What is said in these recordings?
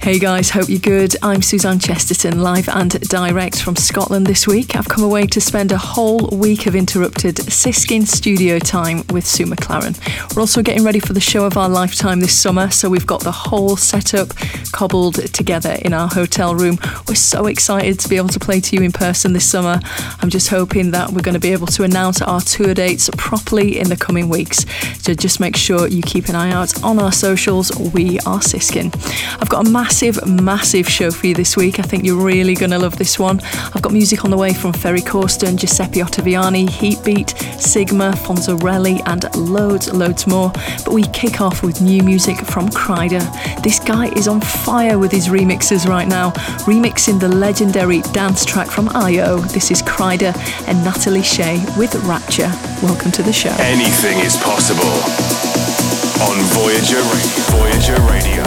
Hey guys, hope you're good. I'm Suzanne Chesterton, live and direct from Scotland this week. I've come away to spend a whole week of interrupted Siskin studio time with Sue McLaren. We're also getting ready for the show of our lifetime this summer, so we've got the whole setup cobbled together in our hotel room. We're so excited to be able to play to you in person this summer. I'm just hoping that we're going to be able to announce our tour dates properly in the coming weeks. So just make sure you keep an eye out on our socials. We are Siskin. I've got a massive show for you this week. I think you're really going to love this one. I've got music on the way from Ferry Corsten, Giuseppe Ottaviani, Heatbeat, Sigma, Fonzarelli and loads more. But we kick off with new music from Crider. This guy is on fire with his remixes right now, remixing the legendary dance track from I.O. This is Crider and Natalie Shea with Rapture. Welcome to the show. Anything is possible on Voyager Radio.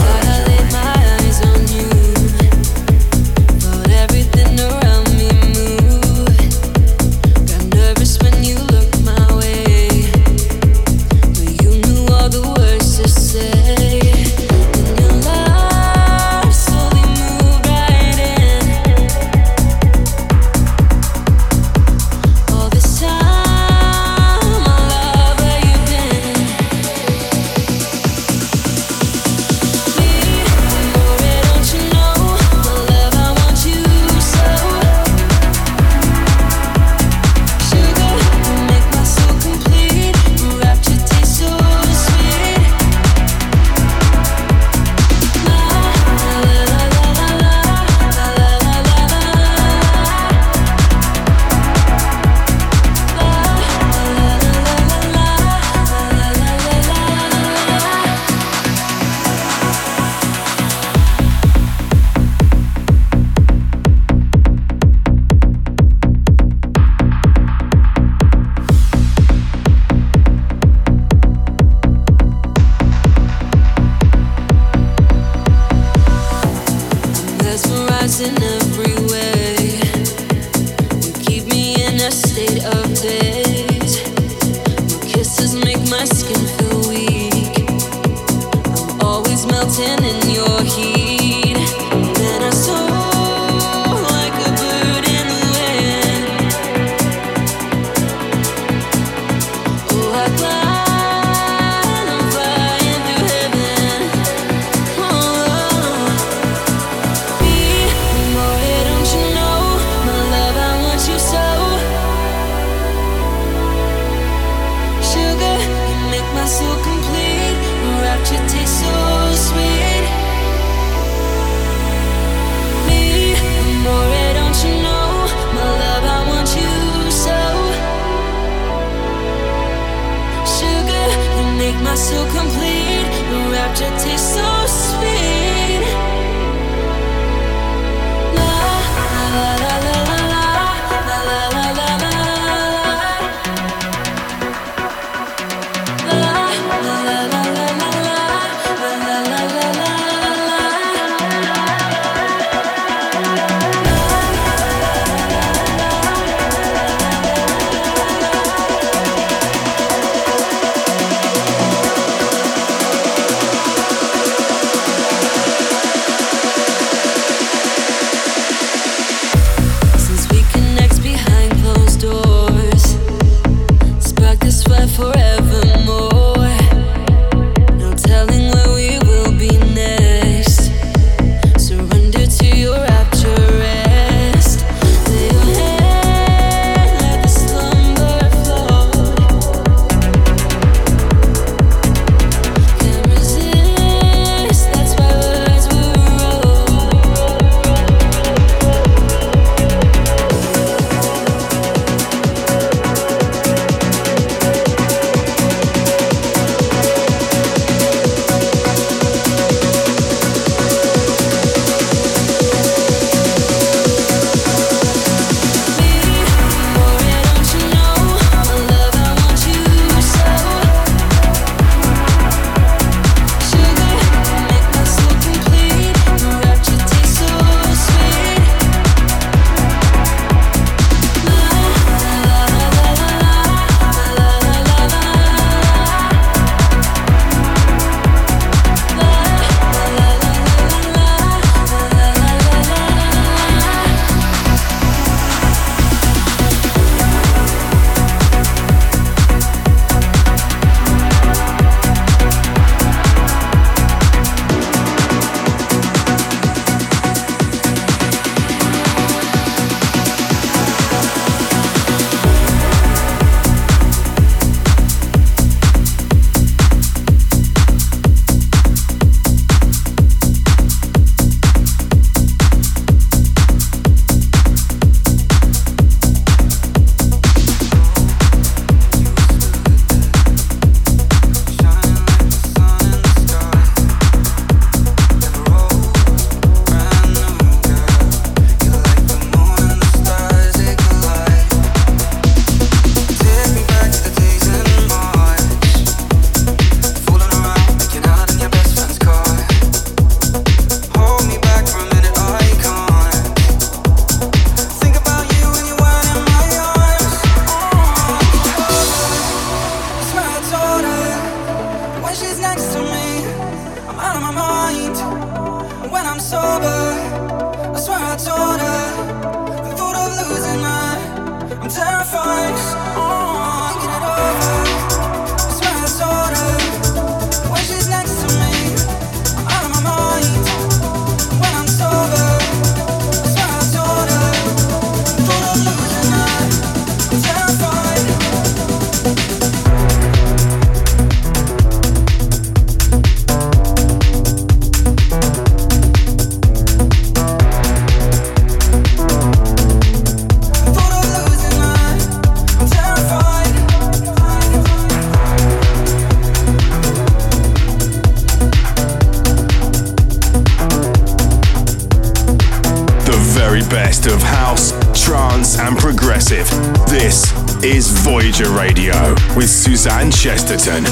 Voyager Radio with Suzanne Chesterton.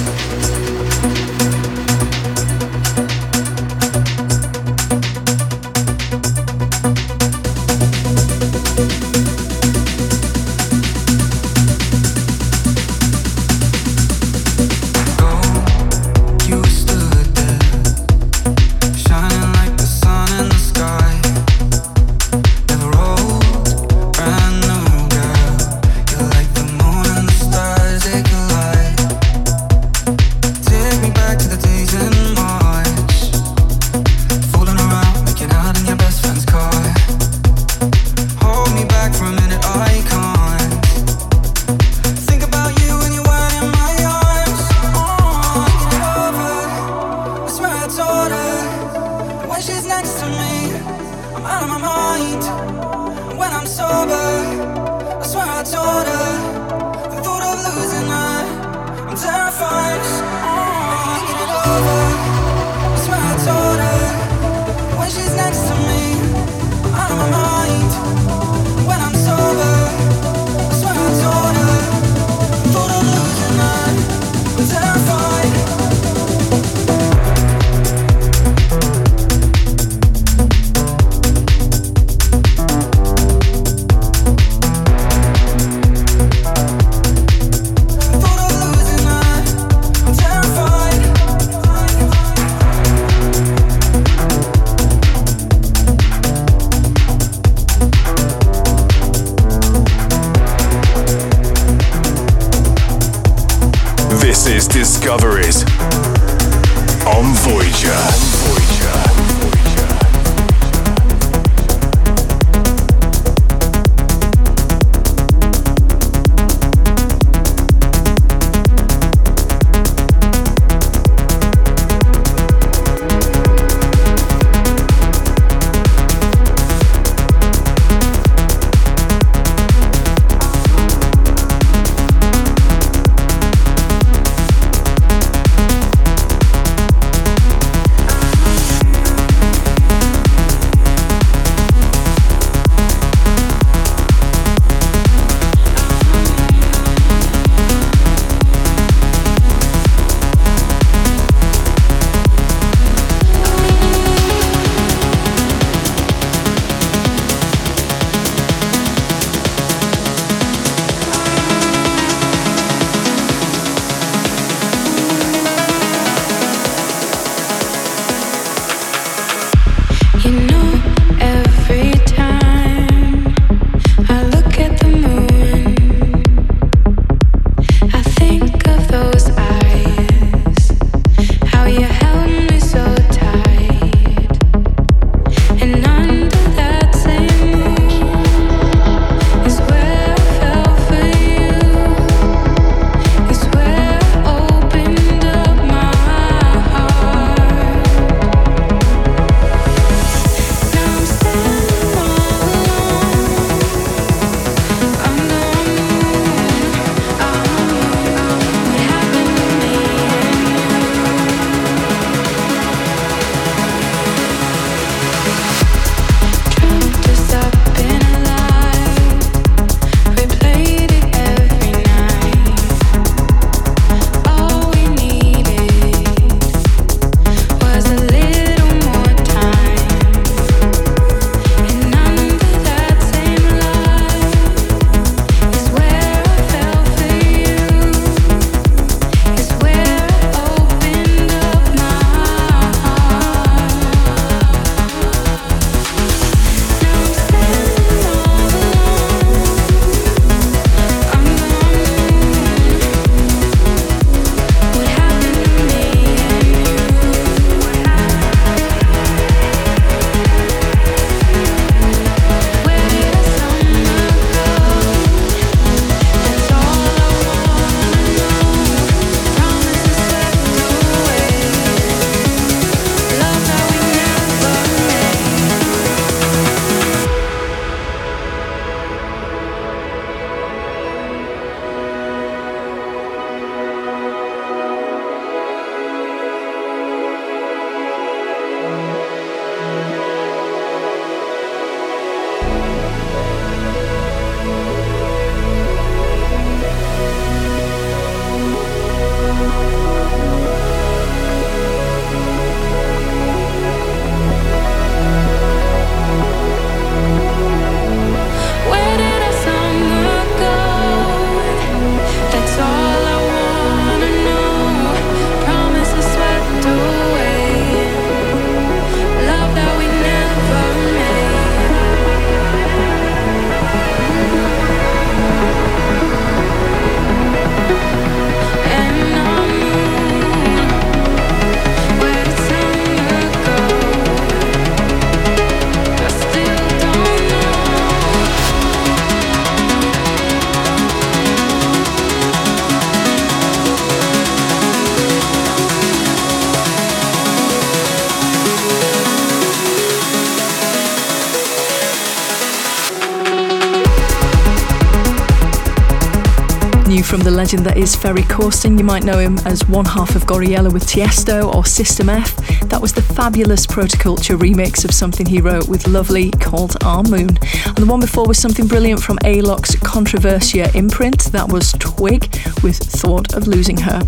New from the legend that is Ferry Corsten. You might know him as one half of Gorilla with Tiesto or System F. That was the fabulous Protoculture remix of something he wrote with Lovely called Our Moon. And the one before was something brilliant from A-Lock's Controversia imprint. That was Twig with Thought of Losing Her.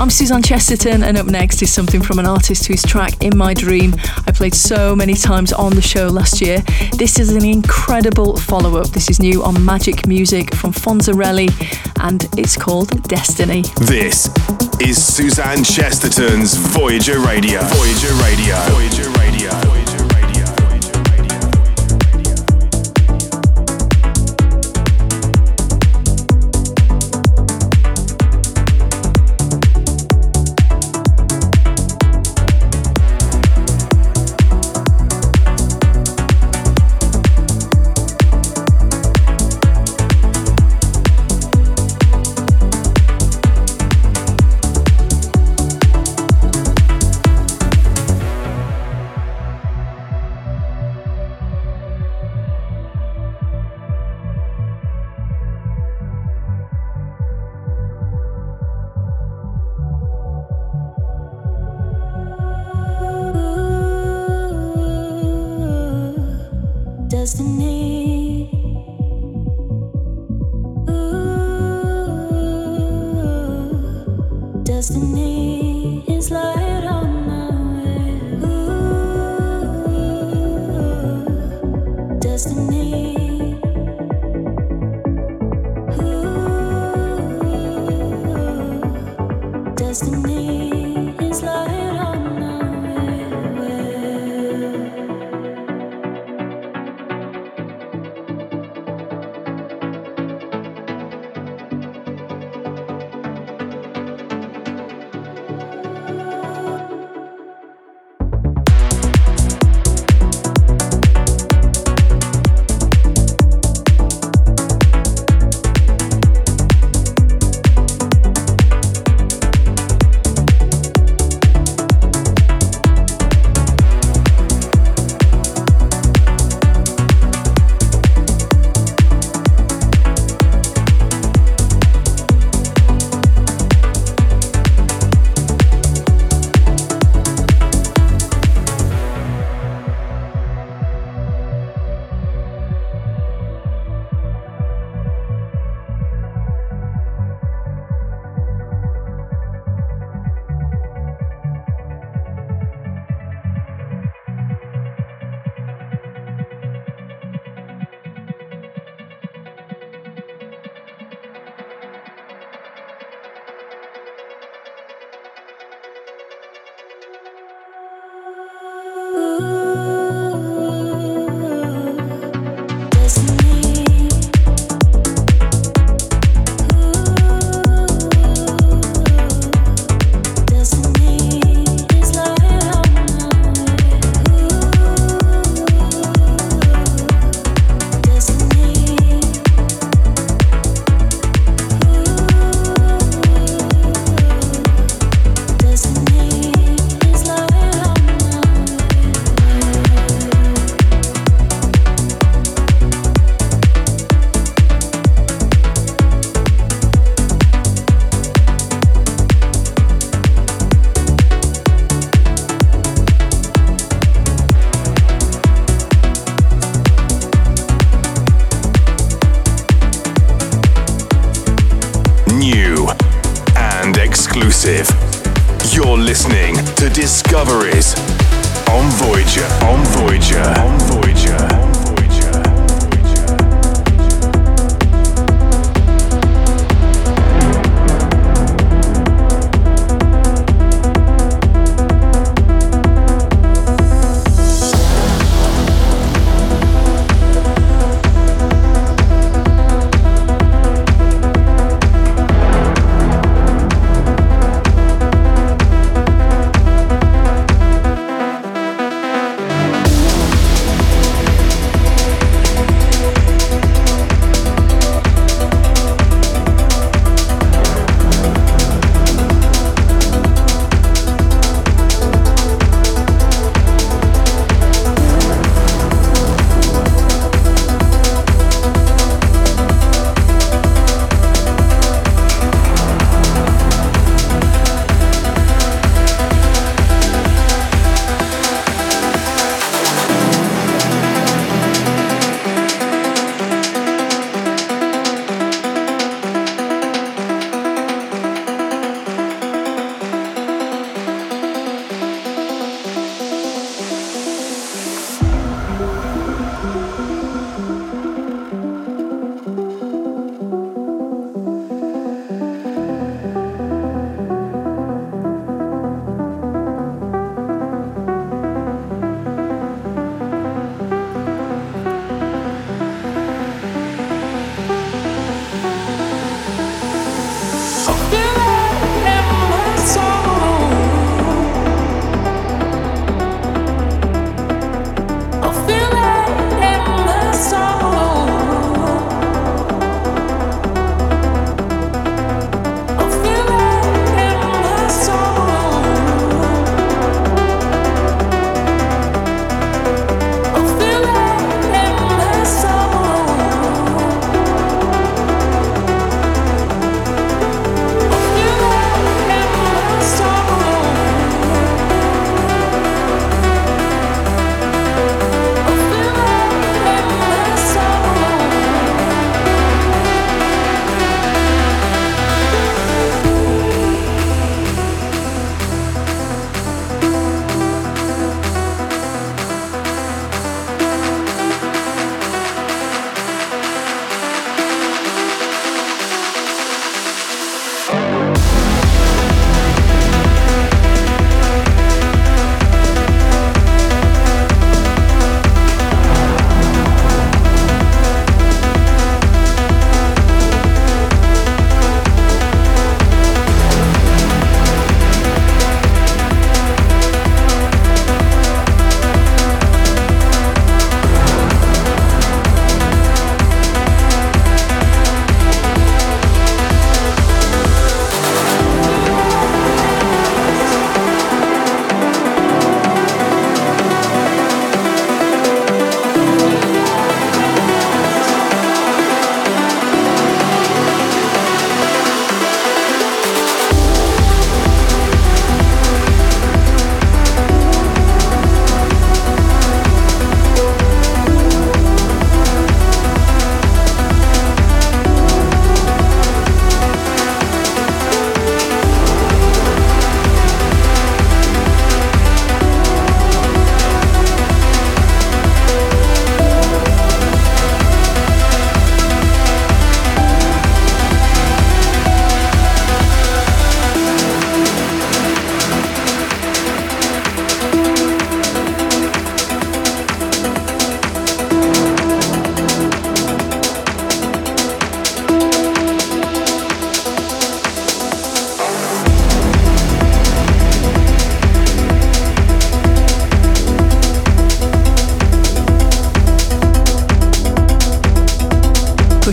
I'm Suzanne Chesterton, and up next is something from an artist whose track In My Dream I played so many times on the show last year. This is an incredible follow-up. This is new on Magic Music from Fonzarelli, and it's called Destiny. This is Suzanne Chesterton's Voyager Radio. Voyager Radio. Voyager Radio. Voyager Radio.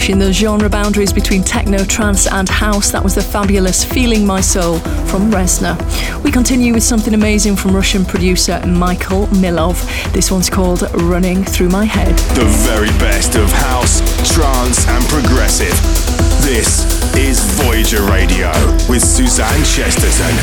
pushing those genre boundaries between techno, trance and house. That was the fabulous Feeling My Soul from Reznor. We continue with something amazing from Russian producer Michael Milov. This one's called Running Through My Head. The very best of house, trance and progressive. This is Voyager Radio with Suzanne Chesterton.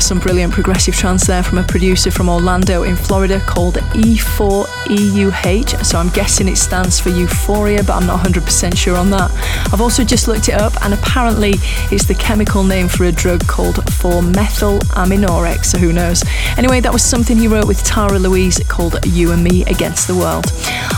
was some brilliant progressive trance there from a producer from Orlando in Florida called E4EUH, so I'm guessing it stands for euphoria, but I'm not 100% sure on that. I've also just looked it up, and apparently it's the chemical name for a drug called 4-methylaminorex, so who knows. Anyway, that was something he wrote with Tara Louise called You and Me Against the World.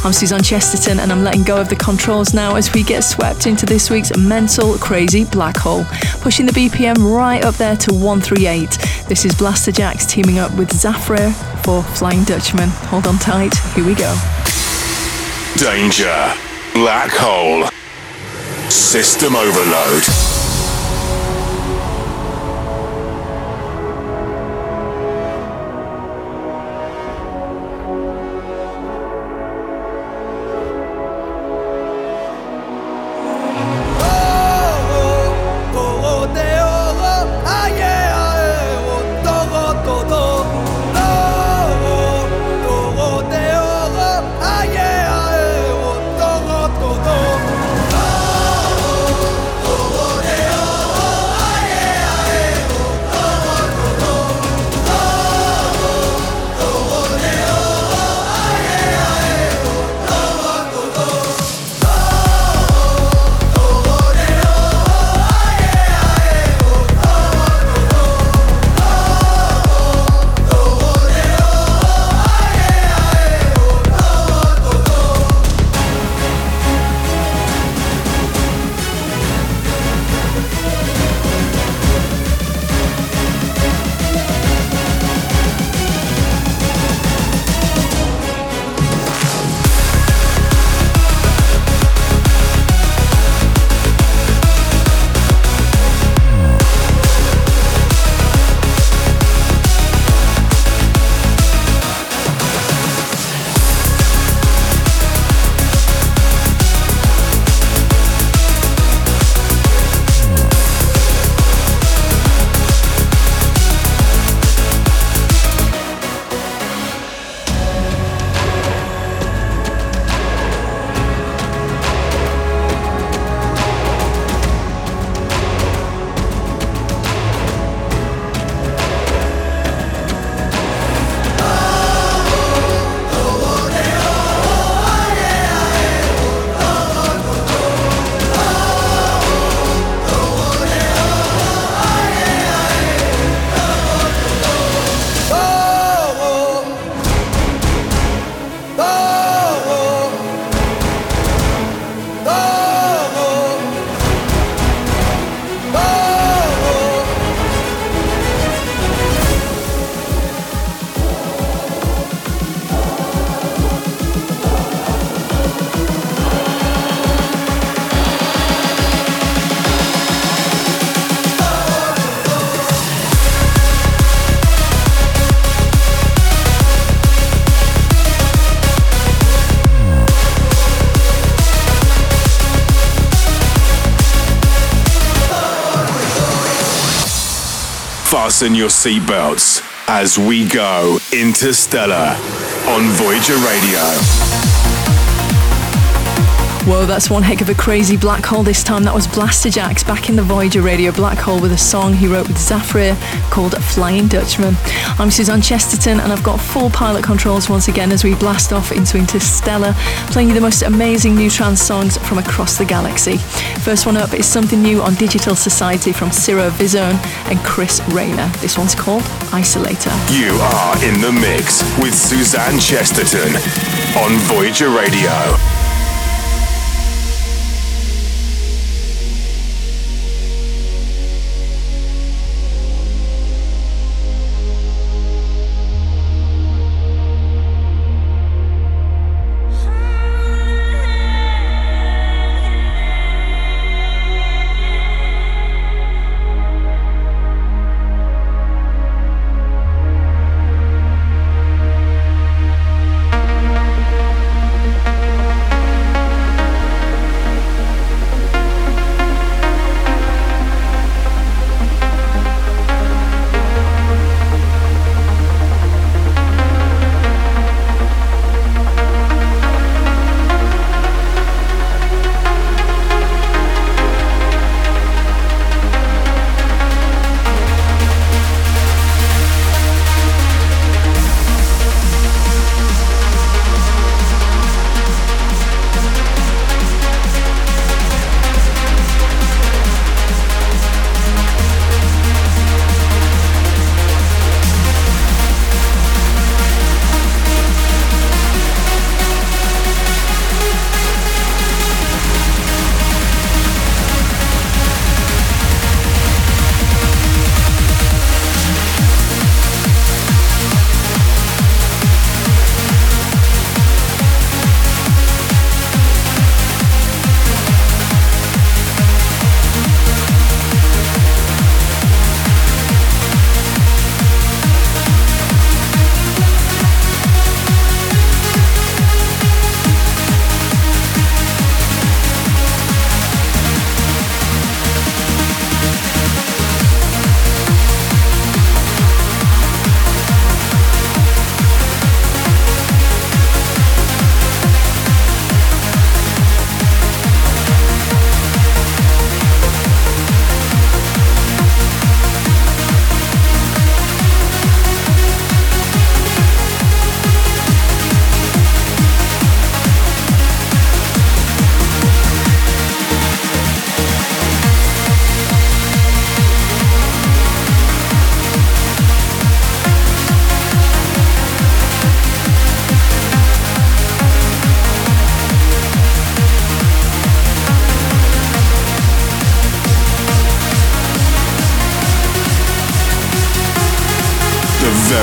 I'm Suzanne Chesterton, and I'm letting go of the controls now as we get swept into this week's mental crazy black hole, pushing the BPM right up there to 138. This is Blaster Jacks teaming up with Zafra for Flying Dutchman. Hold on tight, here we go. Danger, black hole, system overload. Fasten your seatbelts as we go interstellar on Voyager Radio. Whoa, that's one heck of a crazy black hole this time. That was Blaster Jacks back in the Voyager Radio black hole with a song he wrote with Zafir called Flying Dutchman. I'm Suzanne Chesterton, and I've got full pilot controls once again as we blast off into Interstellar, playing you the most amazing new trance songs from across the galaxy. First one up is something new on Digital Society from Cyril Vizone and Chris Rayner. This one's called Isolator. You are in the mix with Suzanne Chesterton on Voyager Radio.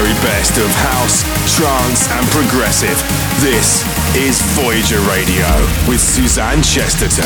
very best of house, trance and progressive. This is Voyager Radio with Suzanne Chesterton.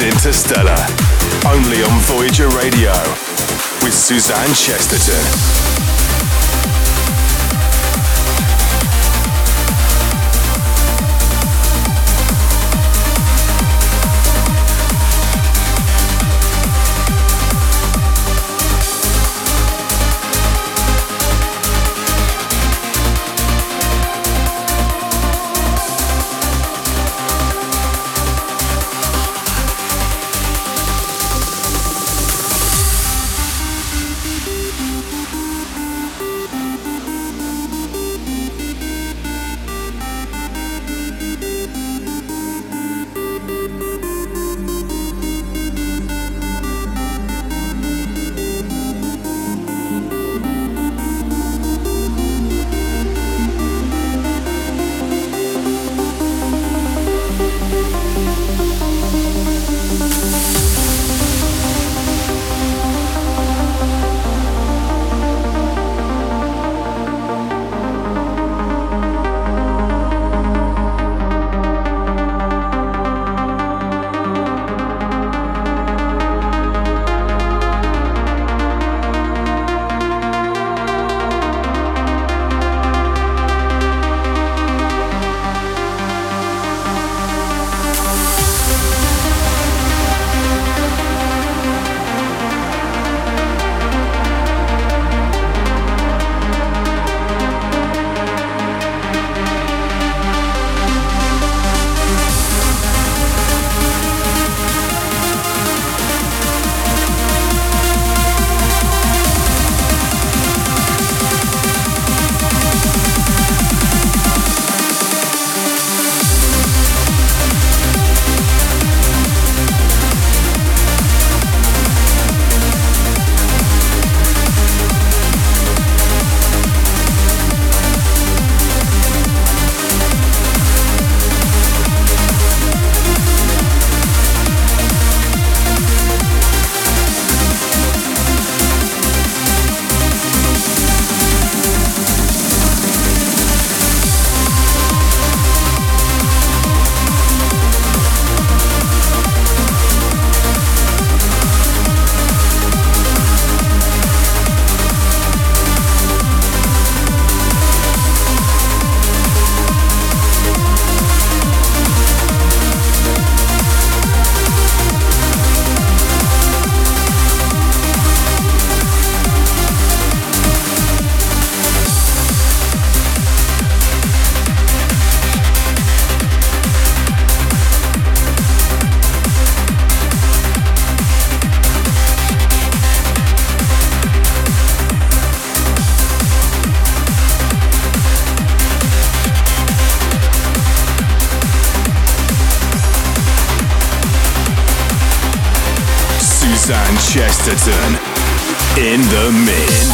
Interstellar, only on Voyager Radio with Suzanne Chesterton. Suzanne Chesterton in the mix.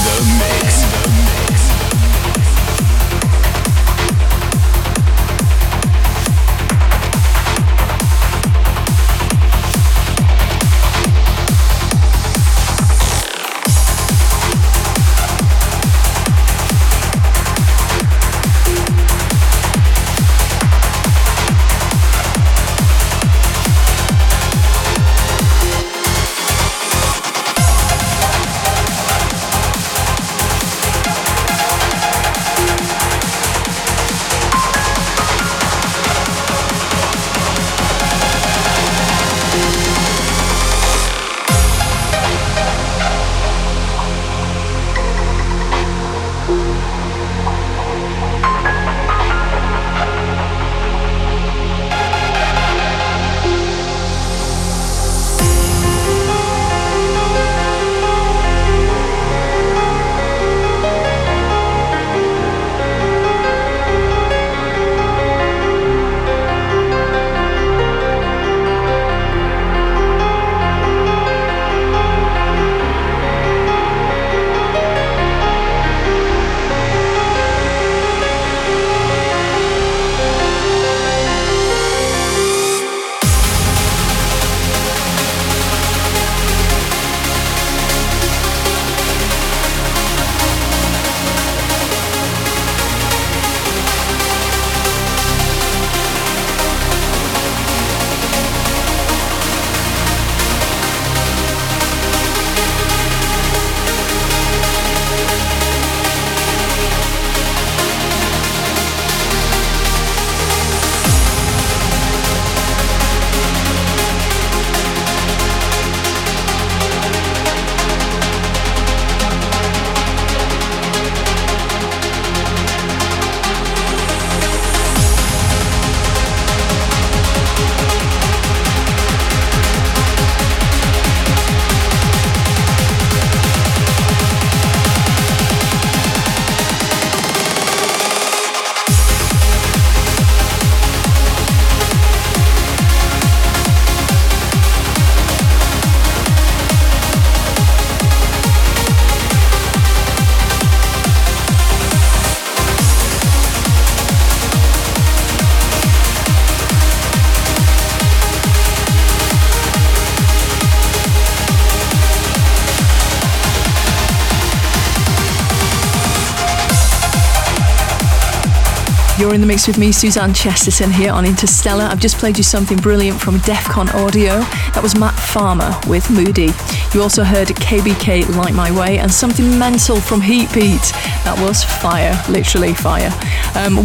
You're in the mix with me, Suzanne Chesterton, here on Interstellar. I've just played you something brilliant from Defcon Audio. That was Matt Farmer with Moody. You also heard KBK, Light My Way, and something mental from Heatbeat. That was fire, literally fire.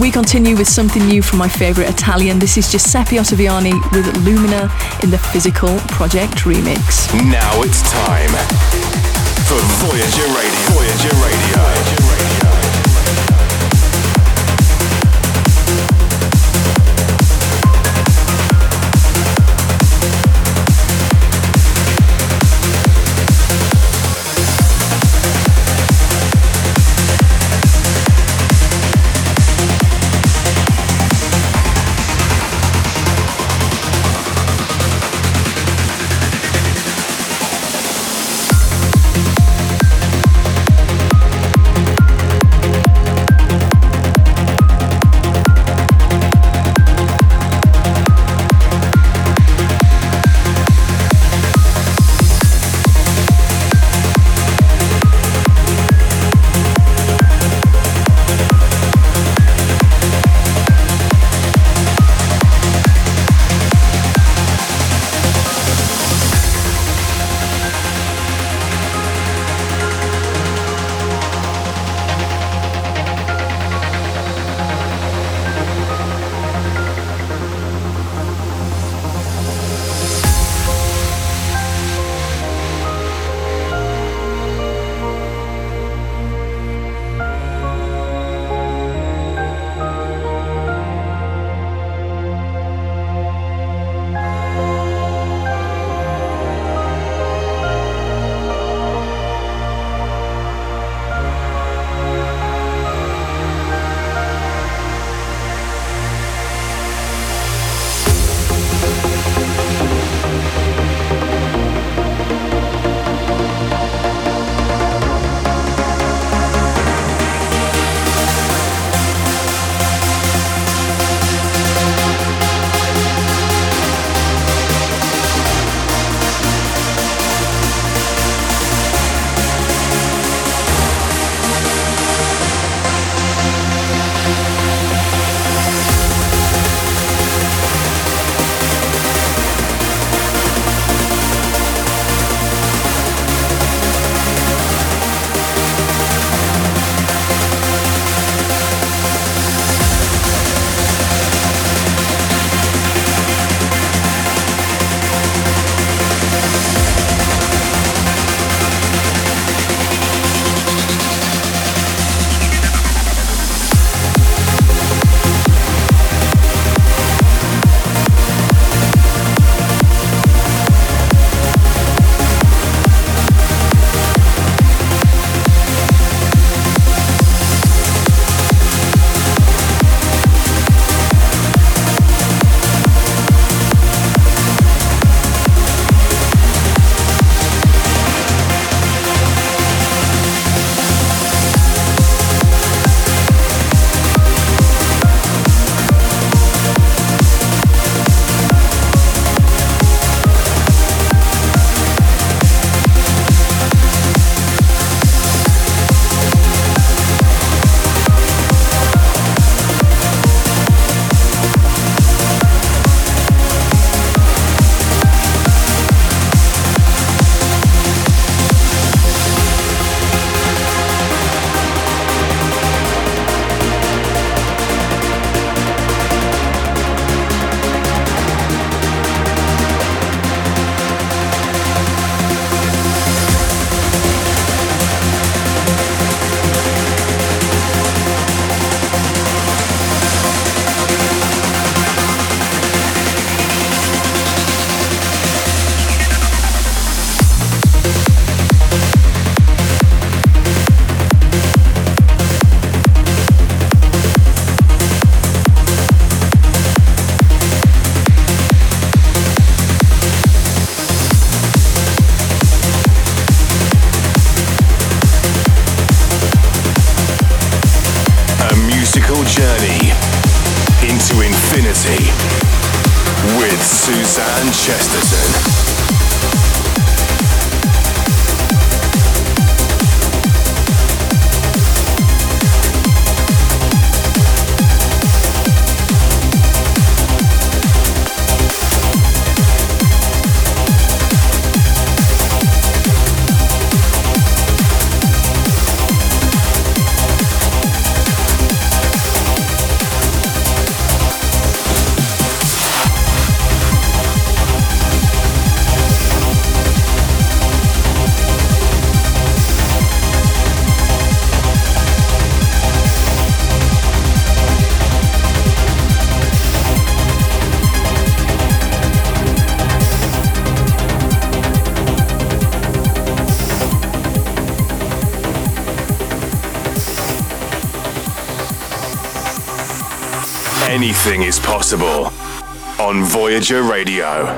We continue with something new from my favourite Italian. This is Giuseppe Ottaviani with Lumina in the Physical Project remix. Now it's time for Voyager Radio. journey into infinity with Suzanne Chesterton. Anything is possible on Voyager Radio.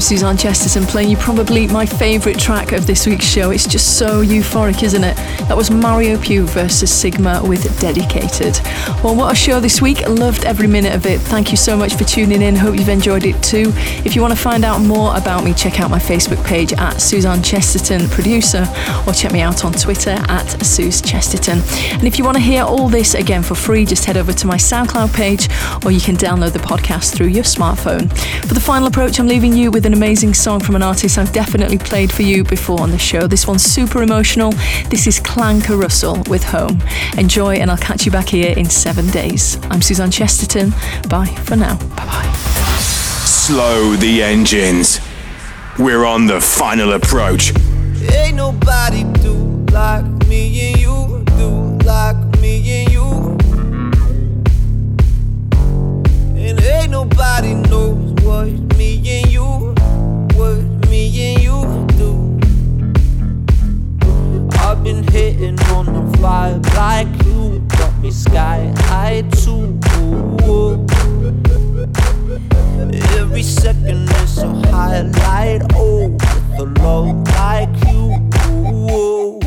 Suzanne Chesterton playing you probably my favourite track of this week's show. It's just so euphoric, isn't it? That was Mario Pugh versus Sigma with Dedicated. Well, what a show this week. Loved every minute of it. Thank you so much for tuning in. Hope you've enjoyed it too. If you want to find out more about me, check out my Facebook page at Suzanne Chesterton Producer, or check me out on Twitter at Suze Chesterton. And if you want to hear all this again for free, just head over to my SoundCloud page, or you can download the podcast through your smartphone. For the final approach, I'm leaving you with an amazing song from an artist I've definitely played for you before on the show. This one's super emotional. This is Clanker Russell with Home. Enjoy, and I'll catch you back here in 7 days. I'm Suzanne Chesterton. Bye for now. Bye-bye. Slow the engines. We're on the final approach. Ain't nobody do like me and you do like me and you. And ain't nobody knows what me and you, what me and you do. I've been hitting on the vibe like you, got me sky high too. Every second is a highlight, oh, with a love like you. Oh,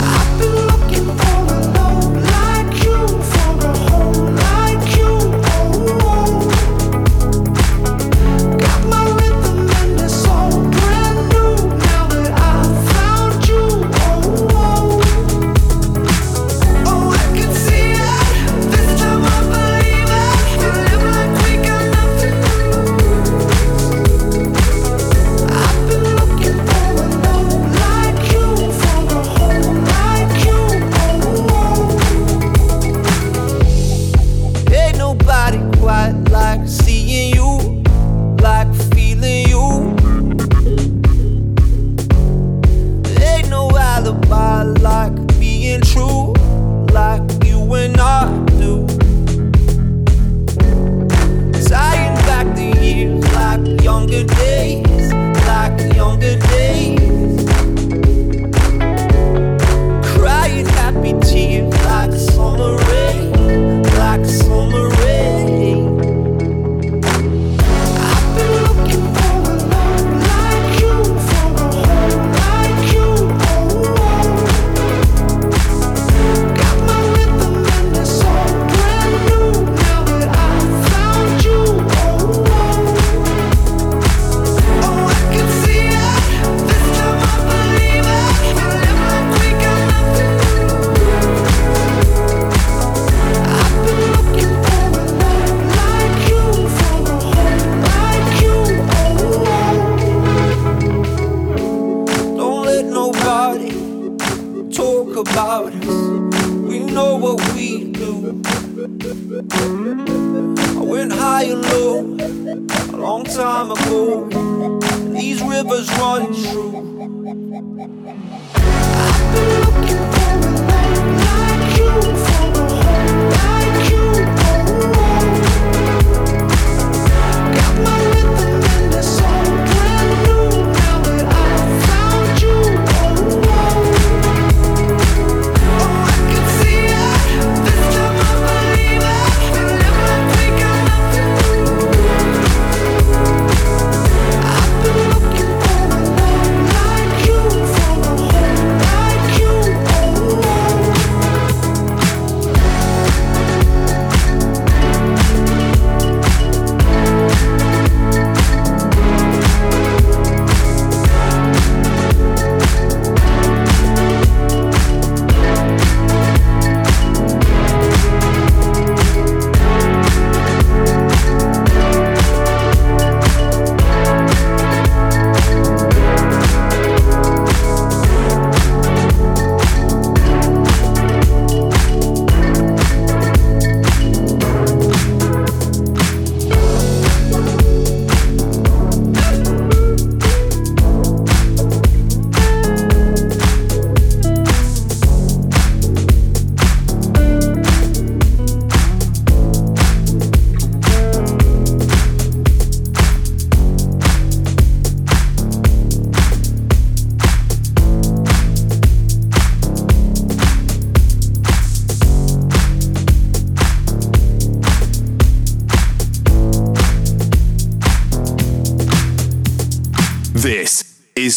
I've been looking for a love like you, for a home like you. Oh, got my rhythm and it's all brand new now that I found you. Oh, oh, I can see it. This time I believe it. We live like we got nothing to do. I've been looking for a love like you, for a home like you. Oh, oh. Ain't nobody quite like seeing you, like feeling you. Ain't no alibi like being true, like you and I do. Tying back the years like younger days, like younger days. Crying happy tears like summer rain, like summer rain. I've been looking for a love like you, for a home like you. Oh, oh. Got my rhythm and it's all brand new now that I found you. Oh, oh. Oh, I can see it. This time I believe it. We live like we got nothing to do. I've been looking for a love like you, for a home like you. Oh, oh. Don't let nobody talk about us. We know what we do. I went high and low a long time ago. These rivers run true. I've been looking for a love like you, for a home like you. Oh, got my rhythm and it's all brand new now that I found you. Oh, oh. Oh, I can see it. This time I believe it. We live like we got nothing to do. I've been looking for a love like you, for a home like you. Oh, oh. This is